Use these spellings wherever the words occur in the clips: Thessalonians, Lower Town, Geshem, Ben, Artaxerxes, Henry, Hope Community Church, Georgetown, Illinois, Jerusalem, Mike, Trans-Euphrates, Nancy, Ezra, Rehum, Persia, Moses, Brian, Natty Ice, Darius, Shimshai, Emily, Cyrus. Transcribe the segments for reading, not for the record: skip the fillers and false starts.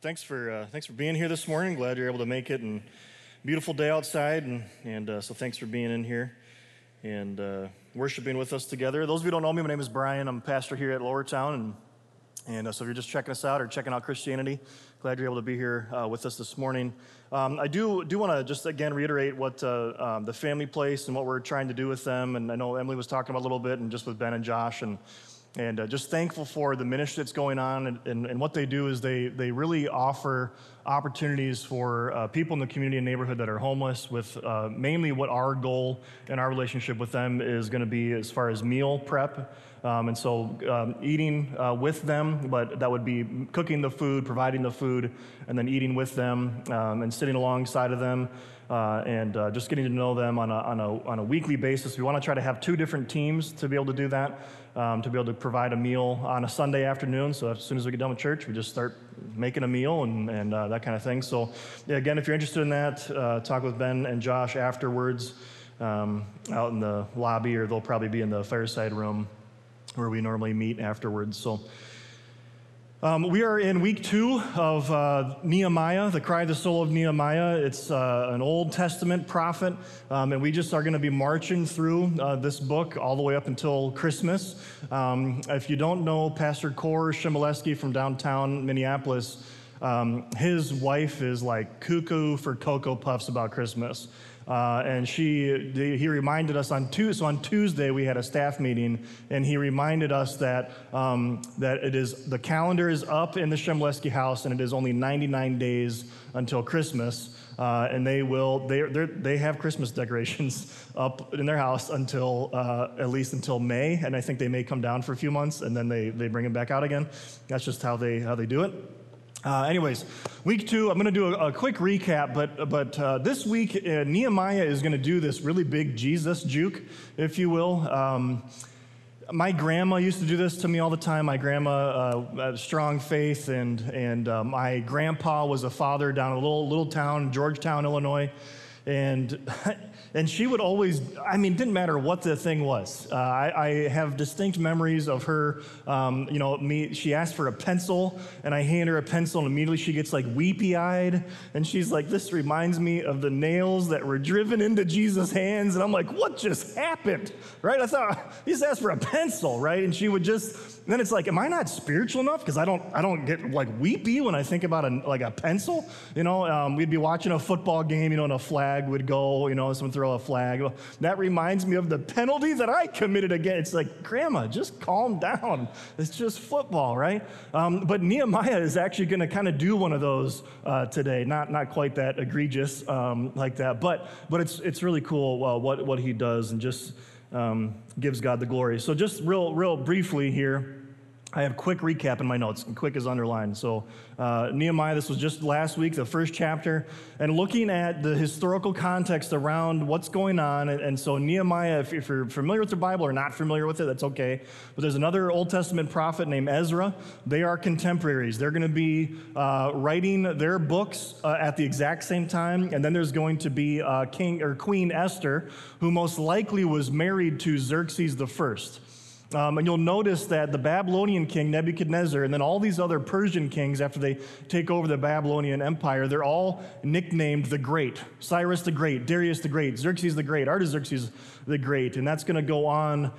Thanks for being here this morning. Glad you're able to make it, and beautiful day outside, and so thanks for being in here and worshiping with us together. Those of you who don't know me, my name is Brian. I'm a pastor here at Lower Town, and so if you're just checking us out or checking out Christianity, glad you're able to be here with us this morning. I do want to just again reiterate what the family place and what we're trying to do with them, and I know Emily was talking about a little bit, and just with Ben and Josh, and just thankful for the ministry that's going on, and what they do is they really offer opportunities for people in the community and neighborhood that are homeless, with mainly what our goal and our relationship with them is going to be as far as meal prep, and so eating with them, but that would be cooking the food, providing the food, and then eating with them, and sitting alongside of them, and just getting to know them on a weekly basis. We want to try to have two different teams to be able to do that, to be able to provide a meal on a Sunday afternoon. So as soon as we get done with church, we just start making a meal and that kind of thing. So again, if you're interested in that, talk with Ben and Josh afterwards, out in the lobby, or they'll probably be in the fireside room where we normally meet afterwards. So we are in week 2 of Nehemiah, the cry of the soul of Nehemiah. It's an Old Testament prophet, and we just are going to be marching through this book all the way up until Christmas. If you don't know Pastor Cor Shemaleski from downtown Minneapolis, his wife is like cuckoo for Cocoa Puffs about Christmas. And he reminded us on Tuesday we had a staff meeting, and he reminded us that that it is, the calendar is up in the Shemaleski house, and it is only 99 days until Christmas, and they have Christmas decorations up in their house until at least until May, and I think they may come down for a few months, and then they bring them back out again. That's just how they do it. Anyways, week 2, I'm going to do a quick recap, but this week Nehemiah is going to do this really big Jesus juke, if you will. My grandma used to do this to me all the time. My grandma had strong faith, and my grandpa was a father down in a little town, Georgetown, Illinois, and she would always, I mean, it didn't matter what the thing was. I have distinct memories of her, she asked for a pencil, and I hand her a pencil, and immediately she gets like weepy-eyed, and she's like, this reminds me of the nails that were driven into Jesus' hands, and I'm like, what just happened, right? I thought, he just asked for a pencil, right? And she would just, then it's like, am I not spiritual enough? Because I don't get like weepy when I think about a pencil, you know? We'd be watching a football game, you know, and a flag would go, you know, someone throw a flag. That reminds me of the penalty that I committed again. It's like, Grandma, just calm down. It's just football, right? But Nehemiah is actually going to kind of do one of those today. Not quite that egregious like that, but it's really cool what he does, and just gives God the glory. So just real briefly here, I have a quick recap in my notes, and quick is underlined. So Nehemiah, this was just last week, the first chapter, and looking at the historical context around what's going on. And so Nehemiah, if you're familiar with the Bible or not familiar with it, that's okay. But there's another Old Testament prophet named Ezra. They are contemporaries. They're going to be writing their books at the exact same time. And then there's going to be King or Queen Esther, who most likely was married to Xerxes the First. And you'll notice that the Babylonian king, Nebuchadnezzar, and then all these other Persian kings, after they take over the Babylonian Empire, they're all nicknamed the Great. Cyrus the Great, Darius the Great, Xerxes the Great, Artaxerxes the Great, and that's going to go on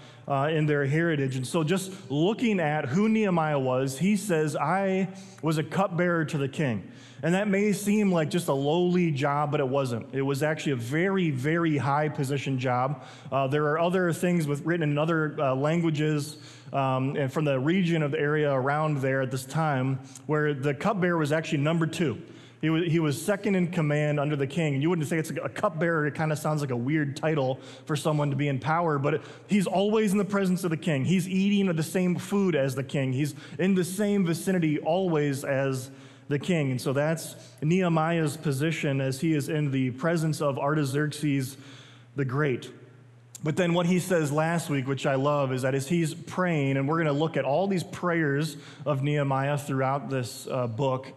in their heritage. And so just looking at who Nehemiah was, he says, I was a cupbearer to the king. And that may seem like just a lowly job, but it wasn't. It was actually a very, very high position job. There are other things written in other languages and from the region of the area around there at this time, where the cupbearer was actually number 2. He was second in command under the king. And you wouldn't think it's a cupbearer. It kind of sounds like a weird title for someone to be in power, but he's always in the presence of the king. He's eating the same food as the king. He's in the same vicinity always as the king. And so that's Nehemiah's position, as he is in the presence of Artaxerxes the Great. But then what he says last week, which I love, is that as he's praying, and we're going to look at all these prayers of Nehemiah throughout this book,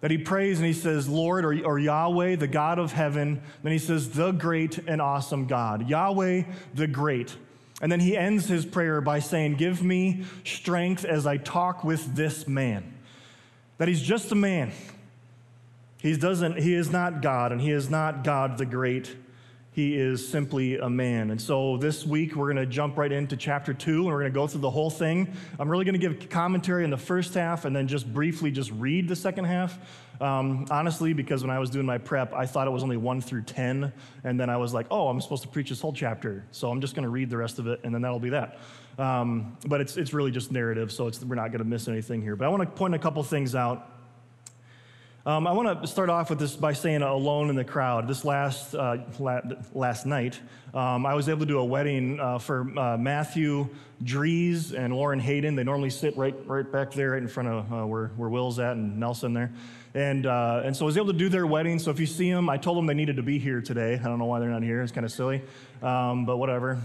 that he prays and he says, Lord, or Yahweh, the God of heaven. Then he says, the great and awesome God, Yahweh, the great. And then he ends his prayer by saying, give me strength as I talk with this man. that he's just a man. He is not God, and he is not God the Great. He is simply a man. And so this week, we're going to jump right into chapter 2, and we're going to go through the whole thing. I'm really going to give commentary in the first half and then just briefly just read the second half. Honestly, because when I was doing my prep, I thought it was only 1 through 10, and then I was like, oh, I'm supposed to preach this whole chapter, so I'm just going to read the rest of it, and then that'll be that. But it's really just narrative, so we're not going to miss anything here. But I want to point a couple things out. I want to start off with this by saying alone in the crowd. This last night, I was able to do a wedding for Matthew Drees and Lauren Hayden. They normally sit right back there, right in front of where Will's at and Nelson there. And so I was able to do their wedding. So if you see them, I told them they needed to be here today. I don't know why they're not here. It's kind of silly, but whatever.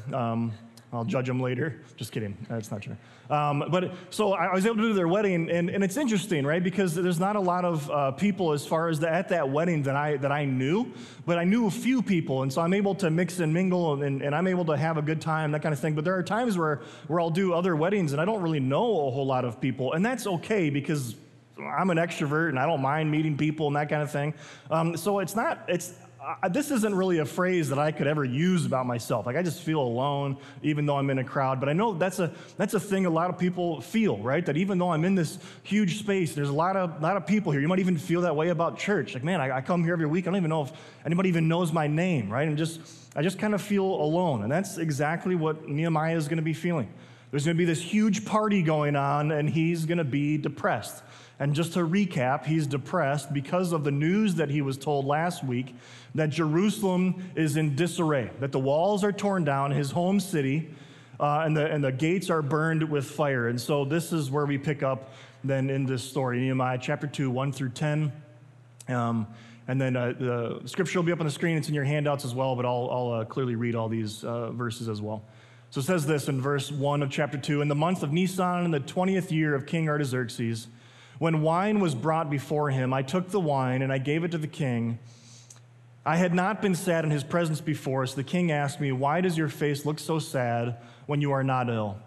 I'll judge them later. Just kidding. That's not true. But so I was able to do their wedding, and it's interesting, right? Because there's not a lot of people as far as at that wedding that I knew, but I knew a few people, and so I'm able to mix and mingle, and I'm able to have a good time, that kind of thing. But there are times where I'll do other weddings, and I don't really know a whole lot of people, and that's okay because I'm an extrovert, and I don't mind meeting people and that kind of thing. So it's not this isn't really a phrase that I could ever use about myself. Like, I just feel alone, even though I'm in a crowd. But I know that's a thing a lot of people feel, right? That even though I'm in this huge space, there's a lot of people here. You might even feel that way about church. Like, man, I come here every week. I don't even know if anybody even knows my name, right? And I just kind of feel alone. And that's exactly what Nehemiah is going to be feeling. There's going to be this huge party going on, and he's going to be depressed. And just to recap, he's depressed because of the news that he was told last week that Jerusalem is in disarray, that the walls are torn down, his home city, and the gates are burned with fire. And so this is where we pick up then in this story, Nehemiah chapter 2, 1 through 10. And then the scripture will be up on the screen. It's in your handouts as well, but I'll clearly read all these verses as well. So it says this in verse 1 of chapter 2, "In the month of Nisan, in the 20th year of King Artaxerxes, when wine was brought before him, I took the wine and I gave it to the king. I had not been sad in his presence before, so the king asked me, 'Why does your face look so sad when you are not ill?'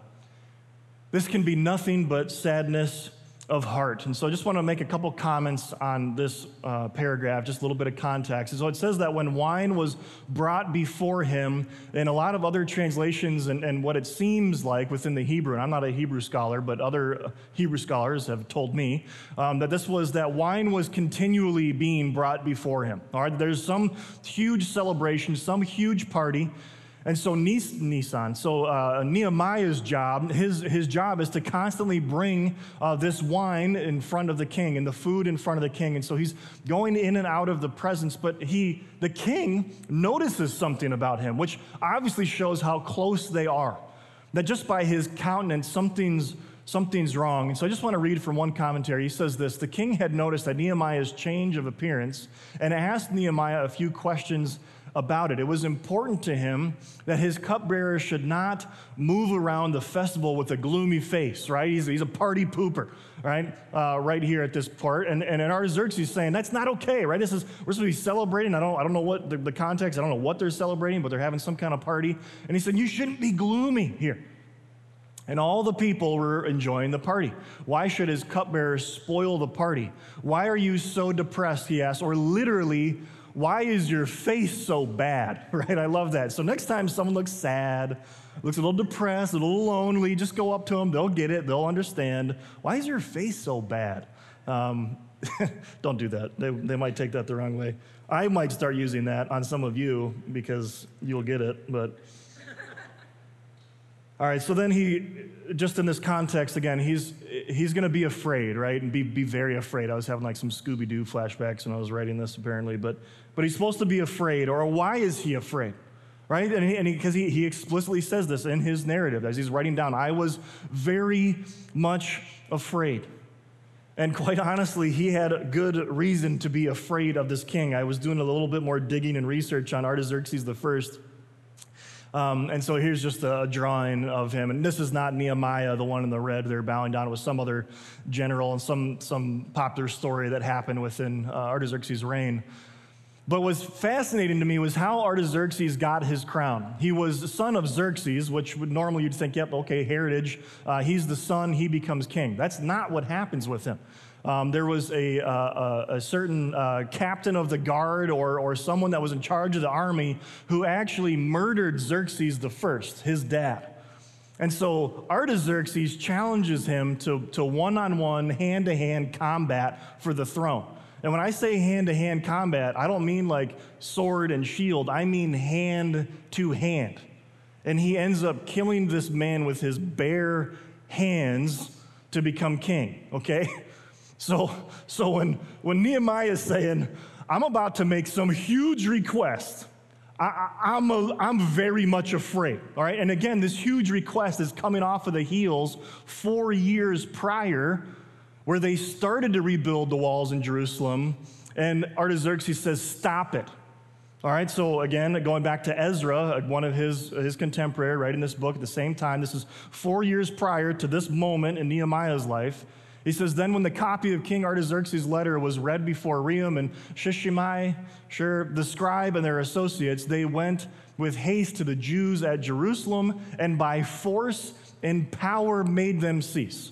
This can be nothing but sadness of heart." And so I just want to make a couple comments on this paragraph, just a little bit of context. And so it says that when wine was brought before him, in a lot of other translations and what it seems like within the Hebrew, and I'm not a Hebrew scholar, but other Hebrew scholars have told me that this was that wine was continually being brought before him. All right, there's some huge celebration, some huge party. And so Nehemiah's job, his job is to constantly bring this wine in front of the king and the food in front of the king. And so he's going in and out of the presence, but the king notices something about him, which obviously shows how close they are, that just by his countenance, something's wrong. And so I just want to read from one commentary. He says this: "The king had noticed that Nehemiah's change of appearance and asked Nehemiah a few questions about it. It was important to him that his cupbearer should not move around the festival with a gloomy face," right? He's a party pooper, right? Right here at this part. And Artaxerxes saying, that's not okay, right? We're supposed to be celebrating. I don't know what the context, I don't know what they're celebrating, but they're having some kind of party. And he said, you shouldn't be gloomy here. And all the people were enjoying the party. Why should his cupbearer spoil the party? Why are you so depressed, he asked, or literally, why is your face so bad, right? I love that. So next time someone looks sad, looks a little depressed, a little lonely, just go up to them. They'll get it. They'll understand. Why is your face so bad? Don't do that. They might take that the wrong way. I might start using that on some of you because you'll get it, but... All right, so then he, just in this context, again, he's going to be afraid, right, and be very afraid. I was having like some Scooby-Doo flashbacks when I was writing this, apparently, but he's supposed to be afraid, or why is he afraid, right? And because he explicitly says this in his narrative as he's writing down, I was very much afraid. And quite honestly, he had good reason to be afraid of this king. I was doing a little bit more digging and research on Artaxerxes the First. And so here's just a drawing of him. And this is not Nehemiah, the one in the red they're bowing down. It was some other general and some popular story that happened within Artaxerxes' reign. But what's fascinating to me was how Artaxerxes got his crown. He was the son of Xerxes, which would normally you'd think, yep, okay, heritage. He's the son. He becomes king. That's not what happens with him. There was a certain captain of the guard or someone that was in charge of the army who actually murdered Xerxes the first, his dad. And so Artaxerxes challenges him to one-on-one, hand-to-hand combat for the throne. And when I say hand-to-hand combat, I don't mean like sword and shield. I mean hand-to-hand. And he ends up killing this man with his bare hands to become king, okay? So when Nehemiah is saying, I'm about to make some huge request, I'm very much afraid, all right? And again, this huge request is coming off of the heels 4 years prior where they started to rebuild the walls in Jerusalem, and Artaxerxes says, stop it. All right, so again, going back to Ezra, one of his contemporary, writing this book at the same time. This is 4 years prior to this moment in Nehemiah's life. He says, then when the copy of King Artaxerxes' letter was read before Rehum and Shimshai, the scribe and their associates, they went with haste to the Jews at Jerusalem and by force and power made them cease.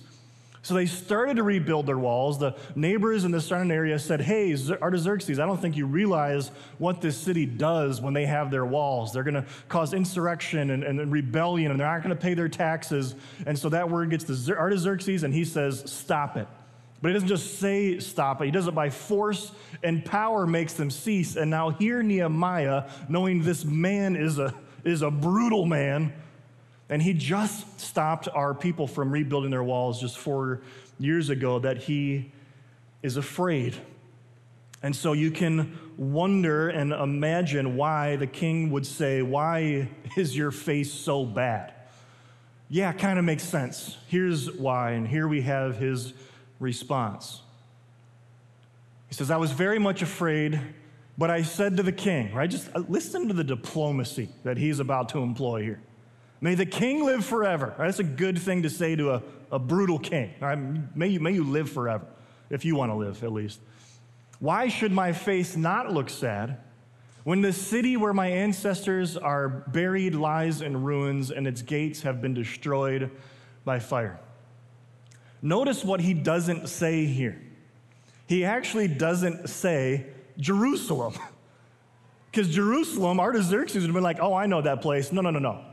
So they started to rebuild their walls. The neighbors in the surrounding area said, hey, Artaxerxes, I don't think you realize what this city does when they have their walls. They're going to cause insurrection and rebellion, and they're not going to pay their taxes. And so that word gets to Artaxerxes, and he says, stop it. But he doesn't just say stop it. He does it by force and power makes them cease. And now here Nehemiah, knowing this man is a brutal man, and he just stopped our people from rebuilding their walls just 4 years ago, that he is afraid. And so you can wonder and imagine why the king would say, why is your face so bad? Yeah, kind of makes sense. Here's why, and here we have his response. He says, I was very much afraid, but I said to the king, right? Just listen to the diplomacy that he's about to employ here. May the king live forever. Right, that's a good thing to say to a brutal king. Right, may you live forever, if you want to live at least. Why should my face not look sad when the city where my ancestors are buried lies in ruins and its gates have been destroyed by fire? Notice what he doesn't say here. He actually doesn't say Jerusalem. Because Jerusalem, Artaxerxes would have been like, oh, I know that place. No.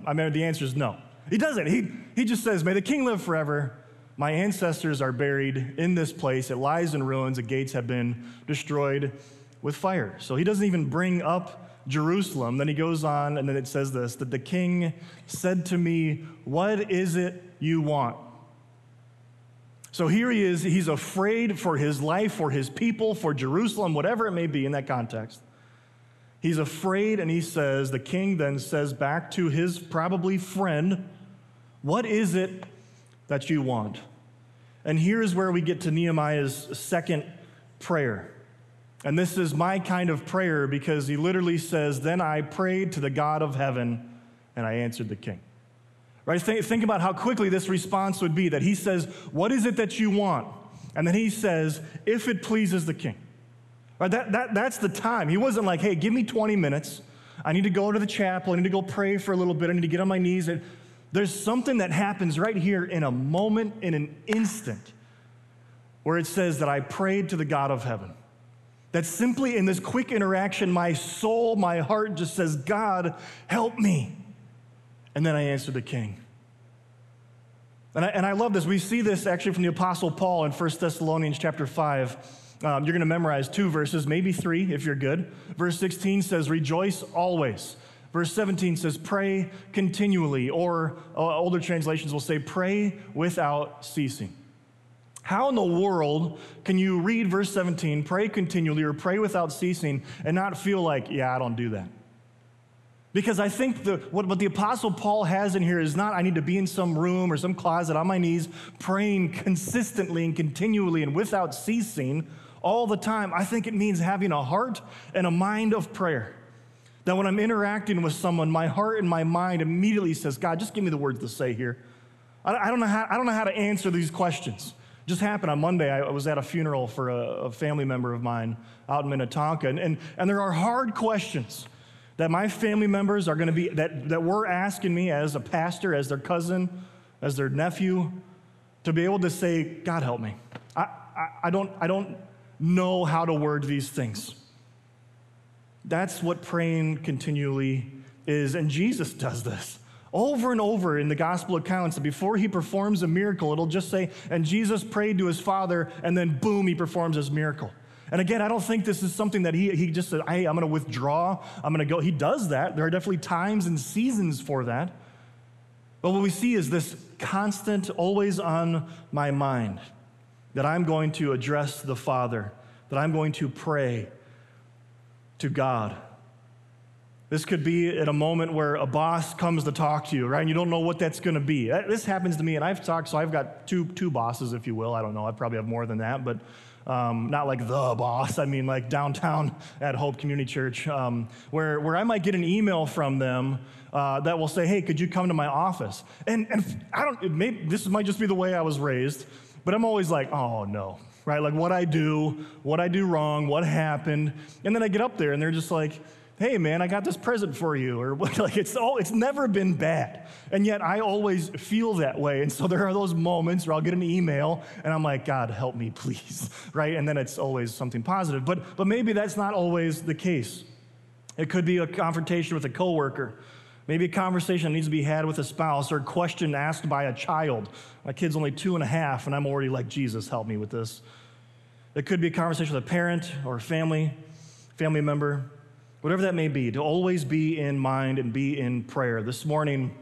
I mean, the answer is no. He doesn't. He just says, may the king live forever. My ancestors are buried in this place. It lies in ruins. The gates have been destroyed with fire. So he doesn't even bring up Jerusalem. Then he goes on, and then it says this, that the king said to me, what is it you want? So here he is. He's afraid for his life, for his people, for Jerusalem, whatever it may be in that context. He's afraid, and he says, the king then says back to his probably friend, what is it that you want? And here's where we get to Nehemiah's second prayer. And this is my kind of prayer because he literally says, then I prayed to the God of heaven, and I answered the king. Right? Think about how quickly this response would be, that he says, what is it that you want? And then he says, if it pleases the king. Right, that's the time. He wasn't like, hey, give me 20 minutes. I need to go to the chapel. I need to go pray for a little bit. I need to get on my knees. And there's something that happens right here in a moment, in an instant, where it says that I prayed to the God of heaven. That simply in this quick interaction, my soul, my heart just says, God, help me. And then I answered the king. And I love this. We see this actually from the Apostle Paul in 1 Thessalonians chapter 5. You're going to memorize two verses, maybe three if you're good. Verse 16 says, rejoice always. Verse 17 says, pray continually, or older translations will say, pray without ceasing. How in the world can you read verse 17, pray continually, or pray without ceasing, and not feel like, yeah, I don't do that? Because I think what the Apostle Paul has in here is not I need to be in some room or some closet on my knees praying consistently and continually and without ceasing all the time. I think it means having a heart and a mind of prayer. That when I'm interacting with someone, my heart and my mind immediately says, God, just give me the words to say here. I don't know how to answer these questions. It just happened on Monday. I was at a funeral for a family member of mine out in Minnetonka, and there are hard questions that my family members are going to be, that were asking me as a pastor, as their cousin, as their nephew, to be able to say, God help me. I, I don't know how to word these things. That's what praying continually is, and Jesus does this over and over in the gospel accounts. Before he performs a miracle, it'll just say, and Jesus prayed to his Father, and then boom, he performs his miracle. And again, I don't think this is something that he just said, hey, I'm going to withdraw, I'm going to go. He does that. There are definitely times and seasons for that. But what we see is this constant, always on my mind, that I'm going to address the Father, that I'm going to pray to God. This could be at a moment where a boss comes to talk to you, right? And you don't know what that's going to be. This happens to me, and I've got two bosses, if you will. I don't know. I probably have more than that, but not like the boss. I mean, like downtown at Hope Community Church, where I might get an email from them that will say, hey, could you come to my office? And I don't. This might just be the way I was raised, but I'm always like, oh, no, right? Like what I do wrong, what happened? And then I get up there, and they're just like, hey, man, I got this present for you, or like it's never been bad. And yet I always feel that way. And so there are those moments where I'll get an email and I'm like, God, help me, please, right? And then it's always something positive. But maybe that's not always the case. It could be a confrontation with a coworker, maybe a conversation that needs to be had with a spouse, or a question asked by a child. My kid's only 2.5, and I'm already like, Jesus, help me with this. It could be a conversation with a parent or a family member. Whatever that may be, to always be in mind and be in prayer. This morning,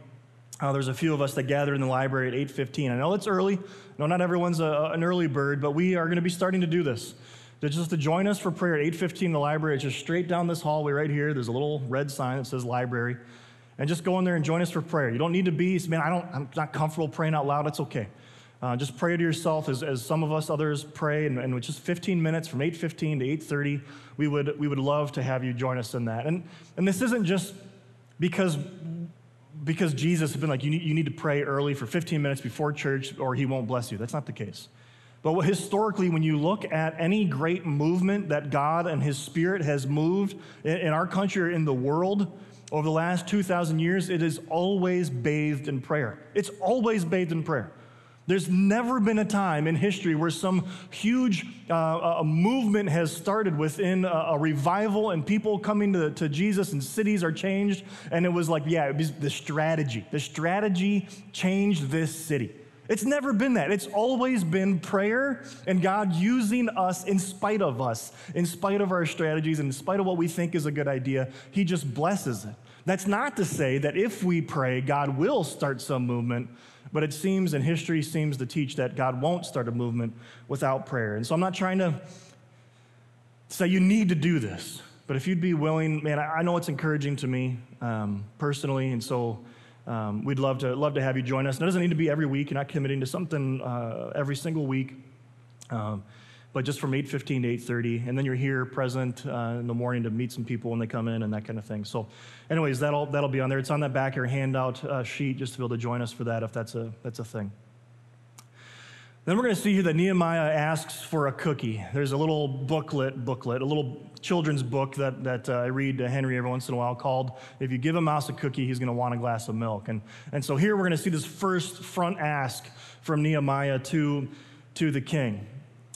there's a few of us that gathered in the library at 8:15. I know it's early. No, not everyone's an early bird, but we are going to be starting to do this. To join us for prayer at 8:15 in the library. It's just straight down this hallway right here. There's a little red sign that says library. And just go in there and join us for prayer. You don't need to be, man, I'm not comfortable praying out loud. It's okay. Just pray to yourself as some of us others pray, and with just 15 minutes from 8:15 to 8:30, we would love to have you join us in that. And this isn't just because Jesus has been like, you need to pray early for 15 minutes before church or he won't bless you. That's not the case. But historically, when you look at any great movement that God and his Spirit has moved in our country or in the world over the last 2,000 years, it is always bathed in prayer. It's always bathed in prayer. There's never been a time in history where some huge movement has started within a revival and people coming to Jesus and cities are changed. And it was like, yeah, it was the strategy. The strategy changed this city. It's never been that. It's always been prayer and God using us, in spite of our strategies, in spite of what we think is a good idea. He just blesses it. That's not to say that if we pray, God will start some movement. But it seems, and history seems to teach, that God won't start a movement without prayer. And so I'm not trying to say you need to do this, but if you'd be willing, man, I know it's encouraging to me personally, and so we'd love to have you join us. And it doesn't need to be every week. You're not committing to something every single week, but just from 8:15 to 8:30, and then you're here present in the morning to meet some people when they come in and that kind of thing. So anyways, that'll be on there. It's on that back of your handout sheet just to be able to join us for that if that's a thing. Then we're going to see here that Nehemiah asks for a cookie. There's a little booklet, a little children's book that I read to Henry every once in a while called, If You Give a Mouse a Cookie, He's Going to Want a Glass of Milk. And so here we're going to see this first front ask from Nehemiah to the king.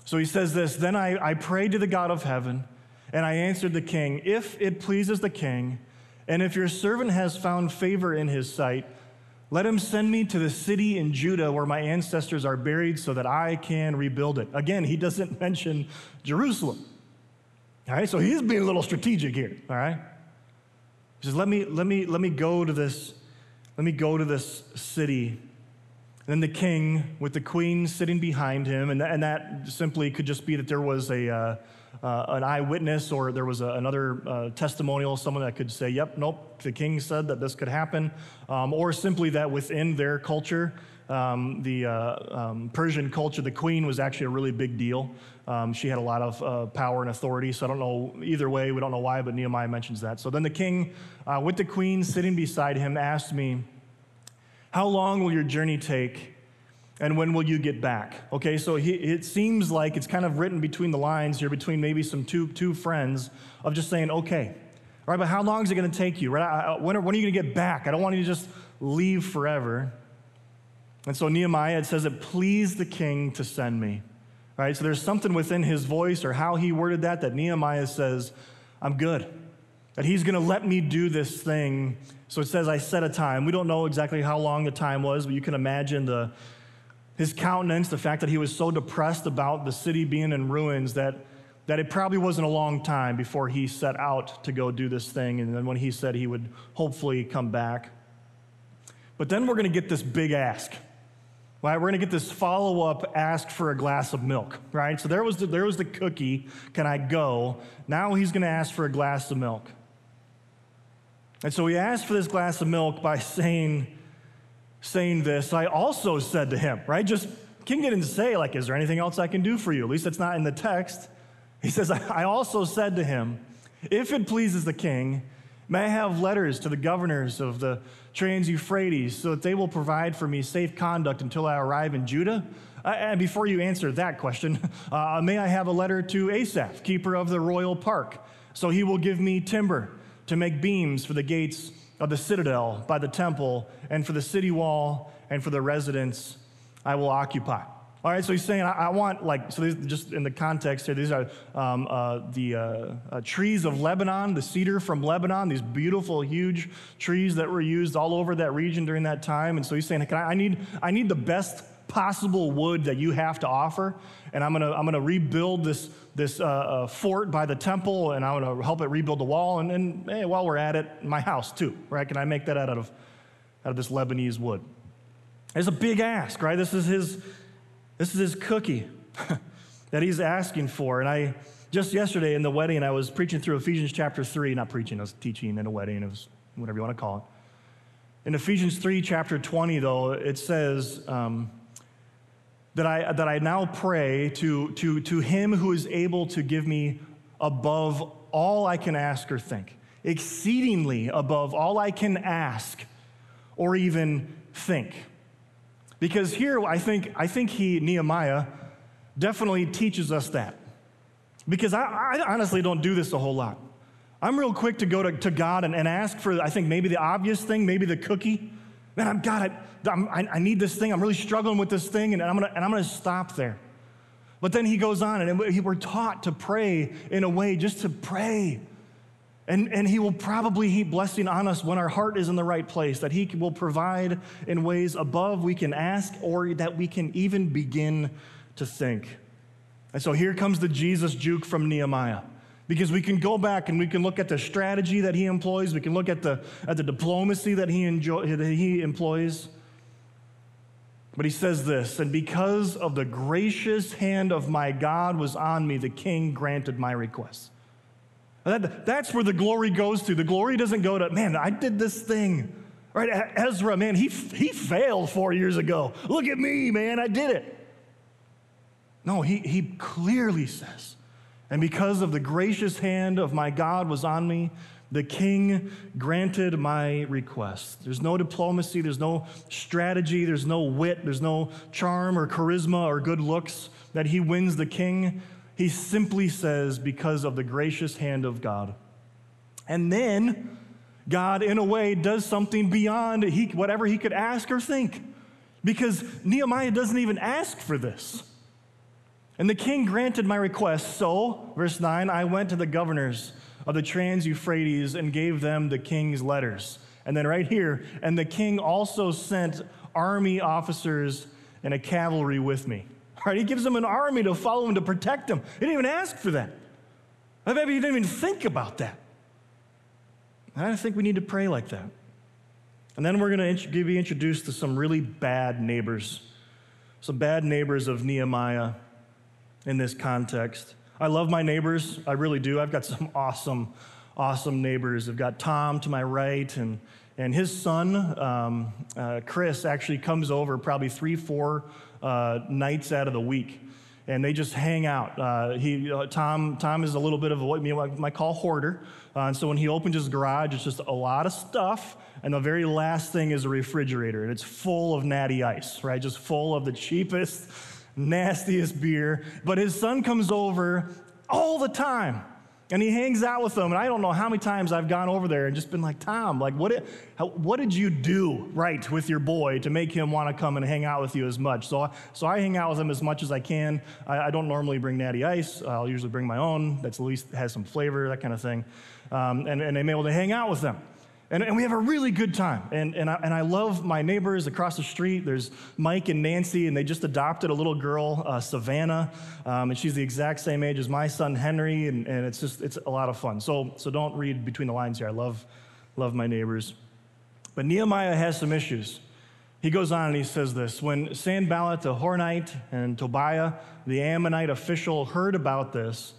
So he says this, then I prayed to the God of heaven, and I answered the king, if it pleases the king, and if your servant has found favor in his sight, let him send me to the city in Judah where my ancestors are buried so that I can rebuild it. Again, he doesn't mention Jerusalem. All right, so he's being a little strategic here, all right? He says, let me go to this city. Then the king, with the queen sitting behind him, and that simply could just be that there was an eyewitness, or there was another testimonial, someone that could say, yep, nope, the king said that this could happen, or simply that within their culture, the Persian culture, the queen was actually a really big deal. She had a lot of power and authority, so I don't know, either way, we don't know why, but Nehemiah mentions that. So then the king, with the queen sitting beside him, asked me, how long will your journey take, and when will you get back? Okay, so it seems like it's kind of written between the lines here, between maybe some two friends, of just saying, okay, all right, but how long is it going to take you? Right? When are you going to get back? I don't want you to just leave forever. And so Nehemiah, it says, it pleased the king to send me. right? So there's something within his voice or how he worded that Nehemiah says, I'm good, that he's going to let me do this thing. So it says, I set a time. We don't know exactly how long the time was, but you can imagine his countenance, the fact that he was so depressed about the city being in ruins that it probably wasn't a long time before he set out to go do this thing. And then when he said he would hopefully come back. But then we're going to get this big ask, right? We're going to get this follow-up ask for a glass of milk, right? So there was the cookie, can I go? Now he's going to ask for a glass of milk. And so he asked for this glass of milk by saying this, I also said to him, right? Just King didn't say, like, is there anything else I can do for you? At least it's not in the text. He says, I also said to him, if it pleases the king, may I have letters to the governors of the Trans-Euphrates so that they will provide for me safe conduct until I arrive in Judah? And before you answer that question, may I have a letter to Asaph, keeper of the royal park, so he will give me timber to make beams for the gates of the citadel by the temple and for the city wall and for the residence I will occupy. All right, so he's saying, I want, like, so these, just in the context here, these are the trees of Lebanon, the cedar from Lebanon, these beautiful, huge trees that were used all over that region during that time. And so he's saying, I need the best possible wood that you have to offer, and I'm gonna rebuild this fort by the temple, and I'm gonna help it rebuild the wall, and hey, while we're at it, my house too, right? Can I make that out of this Lebanese wood? It's a big ask, right? This is his cookie that he's asking for. And I just yesterday in the wedding, I was preaching through Ephesians chapter 3, not preaching, I was teaching in a wedding, it was whatever you want to call it. In Ephesians 3, chapter 20, though, it says that I now pray to him who is able to give me above all I can ask or think, exceedingly above all I can ask or even think. Because here, I think Nehemiah definitely teaches us that. Because I honestly don't do this a whole lot. I'm real quick to go to God and ask for, I think, maybe the obvious thing, maybe the cookie. Man, I need this thing. I'm really struggling with this thing, and I'm gonna stop there. But then he goes on, and we're taught to pray in a way, just to pray. And he will probably heap blessing on us when our heart is in the right place, that he will provide in ways above we can ask or that we can even begin to think. And so here comes the Jesus juke from Nehemiah, because we can go back and we can look at the strategy that he employs. We can look at the diplomacy that he employs. But he says this, and because of the gracious hand of my God was on me, the king granted my request. That's where the glory goes to. The glory doesn't go to, man, I did this thing. Right? Ezra, man, he failed 4 years ago. Look at me, man, I did it. No, he clearly says, and because of the gracious hand of my God was on me, the king granted my request. There's no diplomacy, there's no strategy, there's no wit, there's no charm or charisma or good looks that he wins the king. He simply says, because of the gracious hand of God. And then God, in a way, does something beyond whatever he could ask or think, because Nehemiah doesn't even ask for this. And the king granted my request. So, verse 9, I went to the governors of the Trans-Euphrates and gave them the king's letters. And then right here, and the king also sent army officers and a cavalry with me. Right, he gives them an army to follow him, to protect him. He didn't even ask for that. Maybe he didn't even think about that. And I think we need to pray like that. And then we're going to be introduced to some really bad neighbors, some bad neighbors of Nehemiah in this context. I love my neighbors. I really do. I've got some awesome, awesome neighbors. I've got Tom to my right, and his son, Chris, actually comes over probably 3-4 nights out of the week, and they just hang out. Tom is a little bit of what you might call hoarder, and so when he opens his garage, it's just a lot of stuff, and the very last thing is a refrigerator, and it's full of natty ice, right? Just full of the cheapest, nastiest beer. But his son comes over all the time, And he hangs out with them. And I don't know how many times I've gone over there and just been like, Tom, like, what did you do right with your boy to make him want to come and hang out with you as much? So I hang out with him as much as I can. I don't normally bring Natty Ice. I'll usually bring my own. That's at least has some flavor, that kind of thing. And I'm able to hang out with them. And we have a really good time. And I love my neighbors across the street. There's Mike and Nancy, and they just adopted a little girl, Savannah, and she's the exact same age as my son Henry. And it's a lot of fun. So don't read between the lines here. I love my neighbors. But Nehemiah has some issues. He goes on and he says this: when Sanballat the Horonite and Tobiah the Ammonite official heard about this,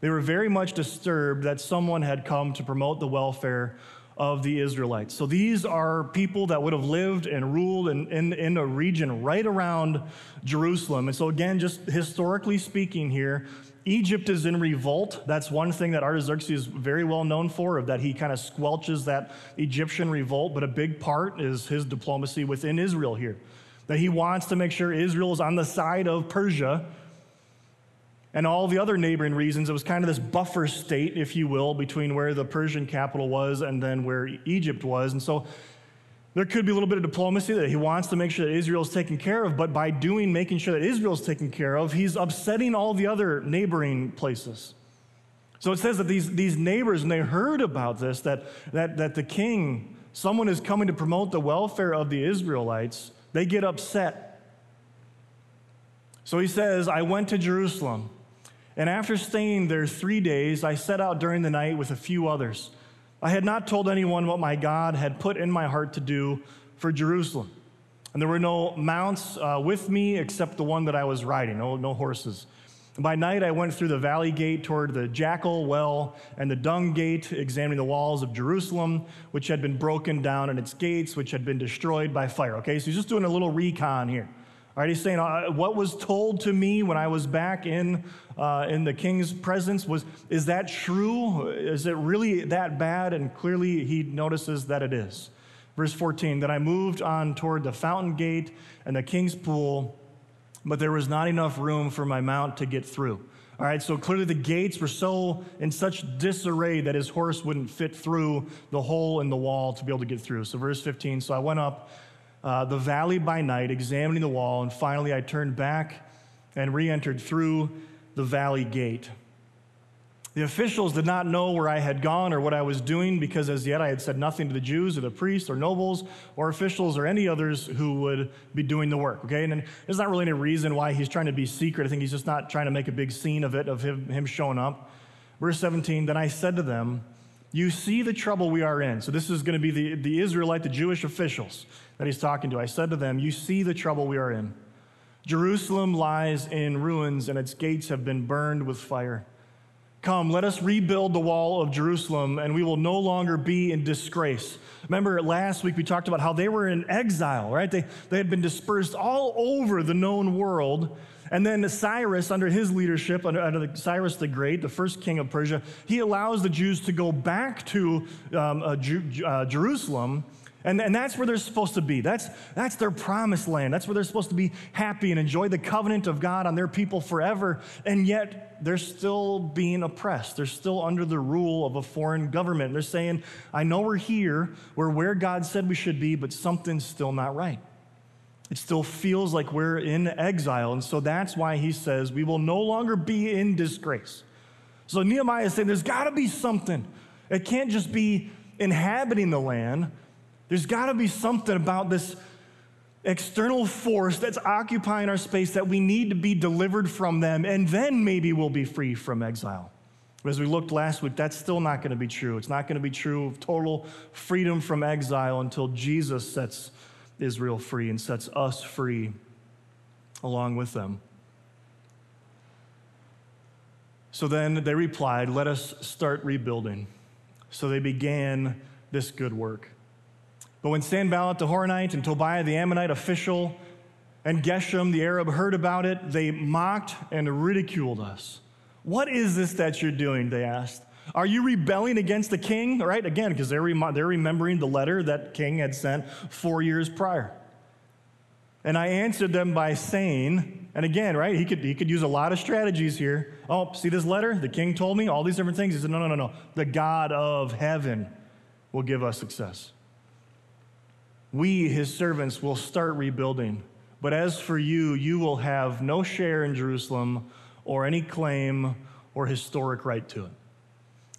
they were very much disturbed that someone had come to promote the welfare of the Israelites. So these are people that would have lived and ruled in a region right around Jerusalem. And so again, just historically speaking here, Egypt is in revolt. That's one thing that Artaxerxes is very well known for, that he kind of squelches that Egyptian revolt, but a big part is his diplomacy within Israel here, that he wants to make sure Israel is on the side of Persia and all the other neighboring reasons. It was kind of this buffer state, if you will, between where the Persian capital was and then where Egypt was. And so there could be a little bit of diplomacy that he wants to make sure that Israel's taken care of, but by making sure that Israel's taken care of, he's upsetting all the other neighboring places. So it says that these neighbors, when they heard about this, that the king, someone is coming to promote the welfare of the Israelites, they get upset. So he says, I went to Jerusalem, and after staying there 3 days, I set out during the night with a few others. I had not told anyone what my God had put in my heart to do for Jerusalem. And there were no mounts with me except the one that I was riding, no horses. And by night, I went through the valley gate toward the Jackal Well and the Dung Gate, examining the walls of Jerusalem, which had been broken down, and its gates, which had been destroyed by fire. Okay, so he's just doing a little recon here. All right, he's saying, what was told to me when I was back in the king's presence, is that true? Is it really that bad? And clearly he notices that it is. Verse 14, then I moved on toward the fountain gate and the king's pool, but there was not enough room for my mount to get through. All right, so clearly the gates were in such disarray that his horse wouldn't fit through the hole in the wall to be able to get through. So verse 15, so I went up the valley by night, examining the wall, and finally I turned back and re-entered through the valley gate. The officials did not know where I had gone or what I was doing, because as yet I had said nothing to the Jews or the priests or nobles or officials or any others who would be doing the work, okay? And there's not really any reason why he's trying to be secret. I think he's just not trying to make a big scene of it, of him showing up. Verse 17, then I said to them, you see the trouble we are in. So this is going to be the Israelite, the Jewish officials that he's talking to. I said to them, you see the trouble we are in. Jerusalem lies in ruins, and its gates have been burned with fire. Come, let us rebuild the wall of Jerusalem, and we will no longer be in disgrace. Remember last week we talked about how they were in exile, right? They had been dispersed all over the known world. And then Cyrus, under his leadership, under Cyrus the Great, the first king of Persia, he allows the Jews to go back to Jerusalem, and that's where they're supposed to be. That's their promised land. That's where they're supposed to be happy and enjoy the covenant of God on their people forever, and yet they're still being oppressed. They're still under the rule of a foreign government. They're saying, I know we're here, we're where God said we should be, but something's still not right. It still feels like we're in exile. And so that's why he says, we will no longer be in disgrace. So Nehemiah is saying, there's got to be something. It can't just be inhabiting the land. There's got to be something about this external force that's occupying our space that we need to be delivered from them, and then maybe we'll be free from exile. But as we looked last week, that's still not going to be true. It's not going to be true of total freedom from exile until Jesus sets Israel free and sets us free along with them. So then they replied, let us start rebuilding. So they began this good work. But when Sanballat the Horonite and Tobiah the Ammonite official and Geshem the Arab heard about it, they mocked and ridiculed us. What is this that you're doing, they asked. Are you rebelling against the king? Right? Again, because they're remembering the letter that king had sent 4 years prior. And I answered them by saying, and again, right, he could use a lot of strategies here. Oh, see this letter? The king told me all these different things. He said, no. The God of heaven will give us success. We, his servants, will start rebuilding. But as for you, you will have no share in Jerusalem or any claim or historic right to it.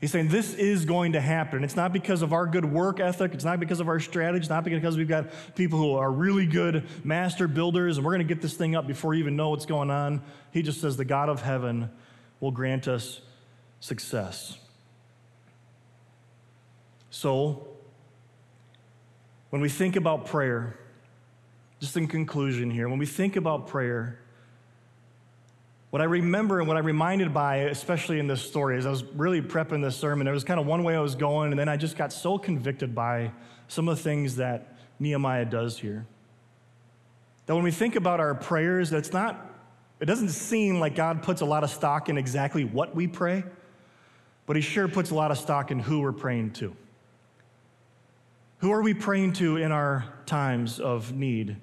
He's saying this is going to happen. It's not because of our good work ethic. It's not because of our strategy. It's not because we've got people who are really good master builders and we're going to get this thing up before you even know what's going on. He just says the God of heaven will grant us success. So when we think about prayer, just in conclusion here, when we think about prayer, what I remember and what I'm reminded by, especially in this story, is I was really prepping this sermon. There was kind of one way I was going, and then I just got so convicted by some of the things that Nehemiah does here. That when we think about our prayers, it doesn't seem like God puts a lot of stock in exactly what we pray, but he sure puts a lot of stock in who we're praying to. Who are we praying to in our times of need?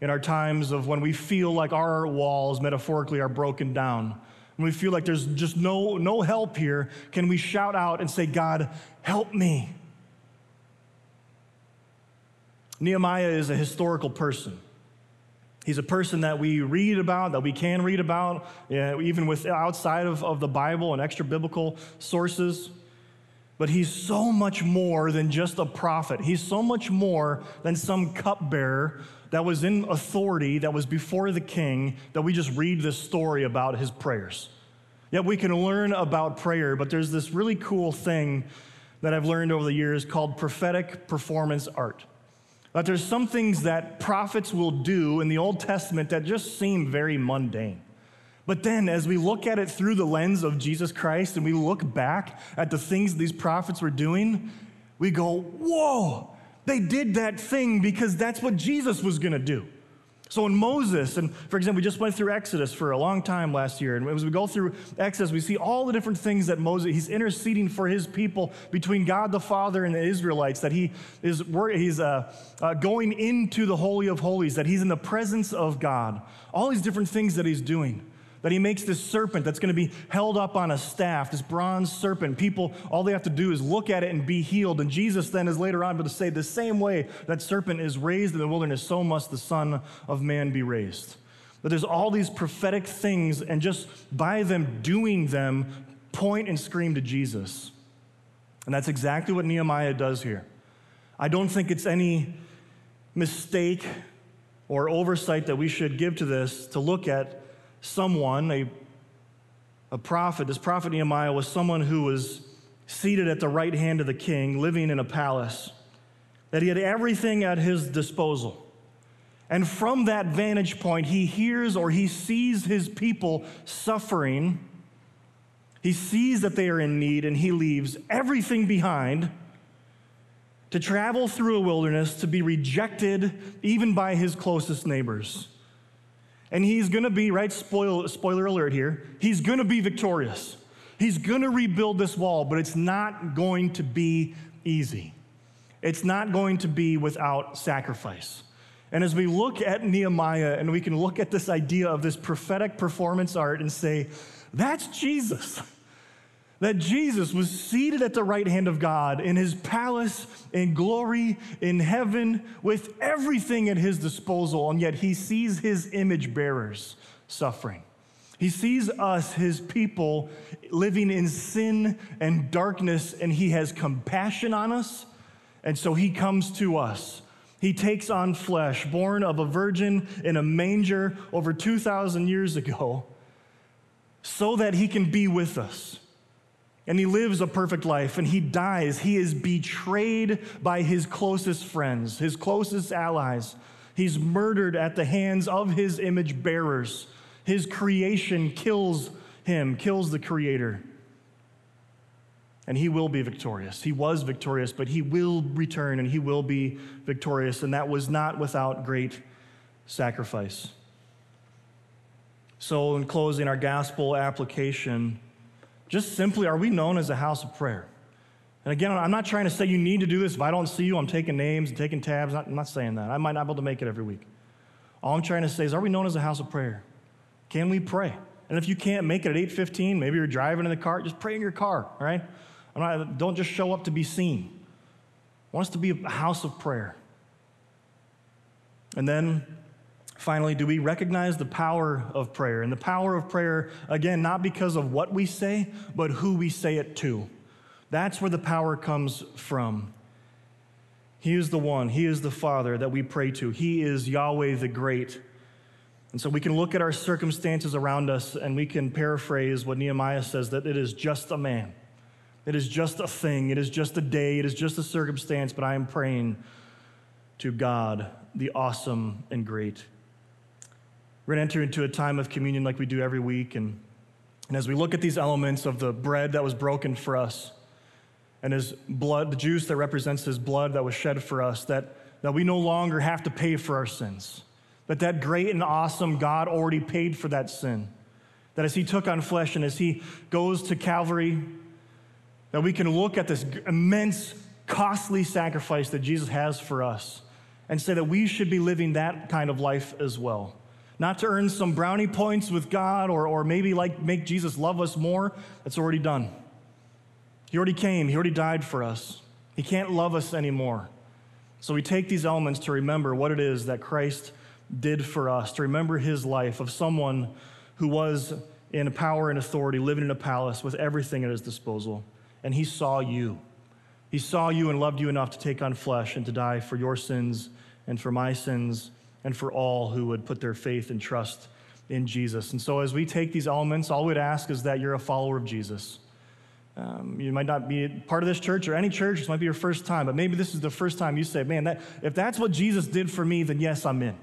In our times of when we feel like our walls metaphorically are broken down, when we feel like there's just no help here, can we shout out and say, God, help me? Nehemiah is a historical person. He's a person that we read about, that we can read about, even outside of the Bible and extra biblical sources. But he's so much more than just a prophet. He's so much more than some cupbearer that was in authority, that was before the king, that we just read this story about his prayers. Yet we can learn about prayer, but there's this really cool thing that I've learned over the years called prophetic performance art. That there's some things that prophets will do in the Old Testament that just seem very mundane. But then as we look at it through the lens of Jesus Christ and we look back at the things these prophets were doing, we go, whoa, they did that thing because that's what Jesus was going to do. So in Moses, and for example, we just went through Exodus for a long time last year, and as we go through Exodus, we see all the different things that Moses, he's interceding for his people between God the Father and the Israelites, that he's going into the Holy of Holies, that he's in the presence of God, all these different things that he's doing. That he makes this serpent that's going to be held up on a staff, this bronze serpent. People, all they have to do is look at it and be healed. And Jesus then is later on able to say, the same way that serpent is raised in the wilderness, so must the Son of Man be raised. That there's all these prophetic things, and just by them doing them, point and scream to Jesus. And that's exactly what Nehemiah does here. I don't think it's any mistake or oversight that we should give to this, to look at someone, a prophet. This prophet Nehemiah was someone who was seated at the right hand of the king, living in a palace, that he had everything at his disposal. And from that vantage point, he hears or he sees his people suffering. He sees that they are in need, and he leaves everything behind to travel through a wilderness, to be rejected even by his closest neighbors. And he's going to be, right, spoiler alert here, he's going to be victorious. He's going to rebuild this wall, but it's not going to be easy. It's not going to be without sacrifice. And as we look at Nehemiah, and we can look at this idea of this prophetic performance art and say, that's Jesus. That Jesus was seated at the right hand of God in his palace, in glory, in heaven, with everything at his disposal, and yet he sees his image bearers suffering. He sees us, his people, living in sin and darkness, and he has compassion on us, and so he comes to us. He takes on flesh, born of a virgin in a manger over 2,000 years ago, so that he can be with us. And he lives a perfect life, and he dies. He is betrayed by his closest friends, his closest allies. He's murdered at the hands of his image bearers. His creation kills him, kills the Creator. And he will be victorious. He was victorious, but he will return, and he will be victorious. And that was not without great sacrifice. So in closing, our gospel application, just simply, are we known as a house of prayer? And again, I'm not trying to say you need to do this. If I don't see you, I'm taking names and taking tabs. I'm not saying that. I might not be able to make it every week. All I'm trying to say is, are we known as a house of prayer? Can we pray? And if you can't make it at 8:15, maybe you're driving in the car, just pray in your car, all right? Don't just show up to be seen. I want us to be a house of prayer. And then, finally, do we recognize the power of prayer? And the power of prayer, again, not because of what we say, but who we say it to. That's where the power comes from. He is the one, He is the Father that we pray to. He is Yahweh the Great. And so we can look at our circumstances around us and we can paraphrase what Nehemiah says, that it is just a man. It is just a thing. It is just a day. It is just a circumstance, but I am praying to God, the awesome and great. We're going to enter into a time of communion like we do every week. And as we look at these elements of the bread that was broken for us and His blood, the juice that represents His blood that was shed for us, that we no longer have to pay for our sins, that great and awesome God already paid for that sin, that as He took on flesh and as He goes to Calvary, that we can look at this immense, costly sacrifice that Jesus has for us and say that we should be living that kind of life as well. Not to earn some brownie points with God or maybe like make Jesus love us more. That's already done. He already came. He already died for us. He can't love us anymore. So we take these elements to remember what it is that Christ did for us, to remember His life of someone who was in power and authority, living in a palace with everything at His disposal. And He saw you. He saw you and loved you enough to take on flesh and to die for your sins and for my sins and for all who would put their faith and trust in Jesus. And so as we take these elements, all we'd ask is that you're a follower of Jesus. You might not be part of this church or any church. This might be your first time, but maybe this is the first time you say, man, if that's what Jesus did for me, then yes, I'm in.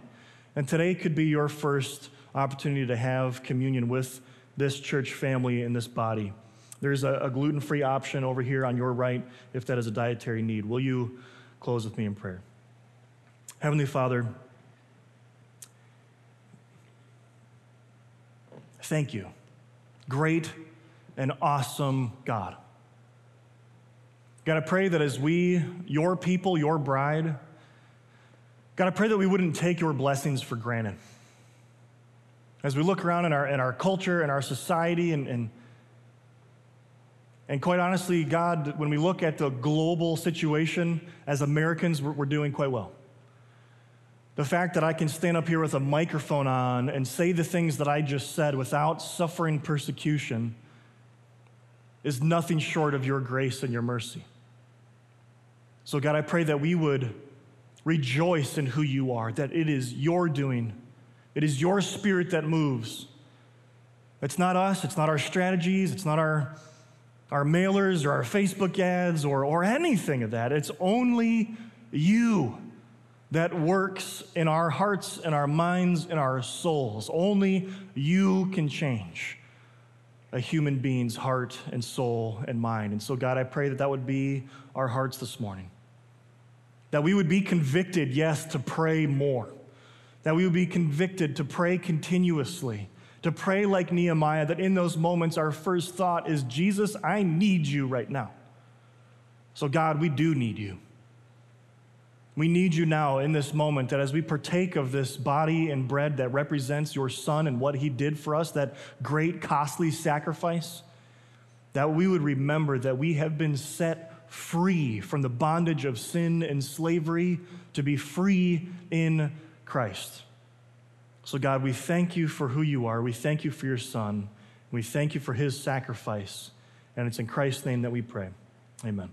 And today could be your first opportunity to have communion with this church family and this body. There's a gluten-free option over here on your right if that is a dietary need. Will you close with me in prayer? Heavenly Father, thank you, great and awesome God. God, I pray that as we, your people, your bride, God, I pray that we wouldn't take your blessings for granted. As we look around in our culture and our society and quite honestly, God, when we look at the global situation, as Americans, we're doing quite well. The fact that I can stand up here with a microphone on and say the things that I just said without suffering persecution is nothing short of your grace and your mercy. So God, I pray that we would rejoice in who you are, that it is your doing. It is your Spirit that moves. It's not us, it's not our strategies, it's not our mailers or our Facebook ads or anything of that. It's only you that works in our hearts, in our minds, in our souls. Only you can change a human being's heart and soul and mind. And so, God, I pray that would be our hearts this morning, that we would be convicted, yes, to pray more, that we would be convicted to pray continuously, to pray like Nehemiah, that in those moments our first thought is, Jesus, I need you right now. So God, we do need you. We need you now in this moment, that as we partake of this body and bread that represents your Son and what He did for us, that great costly sacrifice, that we would remember that we have been set free from the bondage of sin and slavery to be free in Christ. So God, we thank you for who you are. We thank you for your Son. We thank you for His sacrifice. And it's in Christ's name that we pray. Amen.